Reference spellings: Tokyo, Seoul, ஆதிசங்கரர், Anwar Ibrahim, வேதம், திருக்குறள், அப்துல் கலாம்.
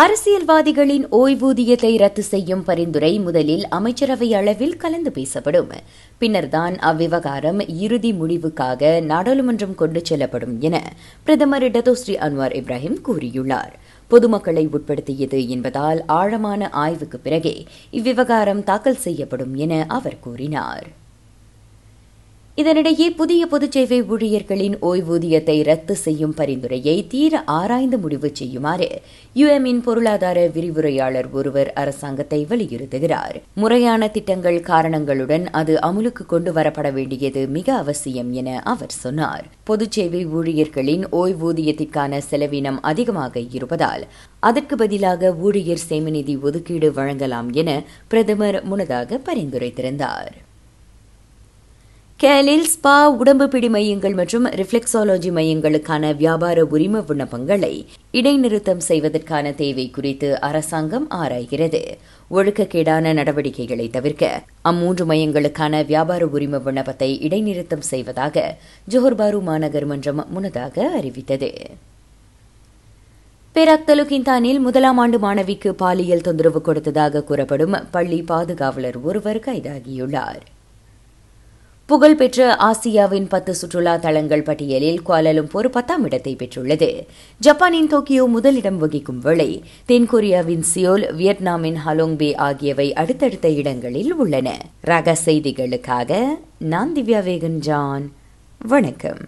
அரசியல்வாதிகளின் ஓய்வூதியத்தை ரத்து செய்யும் பரிந்துரை முதலில் அமைச்சரவை அளவில் கலந்து பேசப்படும். பின்னர்தான் அவ்விவகாரம் இறுதி முடிவுக்காக நாடாளுமன்றம் கொண்டு செல்லப்படும் என பிரதமர் டத்தோஸ்ரீ அன்வார் இப்ராஹிம் கூறியுள்ளார். பொதுமக்களை உட்படுத்தியது என்பதால் ஆழமான ஆய்வுக்கு பிறகே இவ்விவகாரம் தாக்கல் செய்யப்படும் என அவர் கூறினார். இதனிடையே புதிய பொதுச்சேவை ஊழியர்களின் ஓய்வூதியத்தை ரத்து செய்யும் பரிந்துரையை தீர ஆராய்ந்து முடிவு செய்யுமாறு யுஎம்இன் பொருளாதார விரிவுரையாளர் ஒருவர் அரசாங்கத்தை வலியுறுத்துகிறார். முறையான திட்டங்கள் காரணங்களுடன் அது அமுலுக்கு கொண்டு வரப்பட வேண்டியது மிக அவசியம் என அவர் சொன்னார். பொதுச்சேவை ஊழியர்களின் ஓய்வூதியத்திற்கான செலவினம் அதிகமாக இருப்பதால் அதற்கு பதிலாக ஊழியர் சேமநிதி ஒதுக்கீடு வழங்கலாம் என பிரதமர் முன்னதாக பரிந்துரைத்திருந்தார். கேலில் ஸ்பா, உடம்பு பிடி மையங்கள் மற்றும் ரிஃப்ளெக்ஸாலஜி மையங்களுக்கான வியாபார உரிம விண்ணப்பங்களை இடைநிறுத்தம் செய்வதற்கான தேவை குறித்து அரசாங்கம் ஆராய்கிறது. ஒழுக்கக்கேடான நடவடிக்கைகளை தவிர்க்க அம்மூன்று மையங்களுக்கான வியாபார உரிம விண்ணப்பத்தை இடைநிறுத்தம் செய்வதாக ஜோஹர் பாரு மாநகர் மன்றம் முன்னதாக அறிவித்தது. பெராக் தலுக்கிந்தானில் 1ம் ஆண்டு மாணவிக்கு பாலியல் தொந்தரவு கொடுத்ததாக கூறப்படும் பள்ளி பாதுகாவலர் ஒருவர் கைதாகியுள்ளார். புகழ்பெற்ற ஆசியாவின் 10 சுற்றுலா தலங்கள் பட்டியலில் குவாலாலம்பூர் 10ஆம் இடத்தை பெற்றுள்ளது. ஜப்பானின் டோக்கியோ முதலிடம் வகிக்கும் வேளை தென்கொரியாவின் சியோல், வியட்நாமின் ஹாலோங் பே ஆகியவை அடுத்தடுத்த இடங்களில் உள்ளன. ரக செய்திகளுக்காக நான் திவ்யா வேகன் ஜான். வணக்கம்.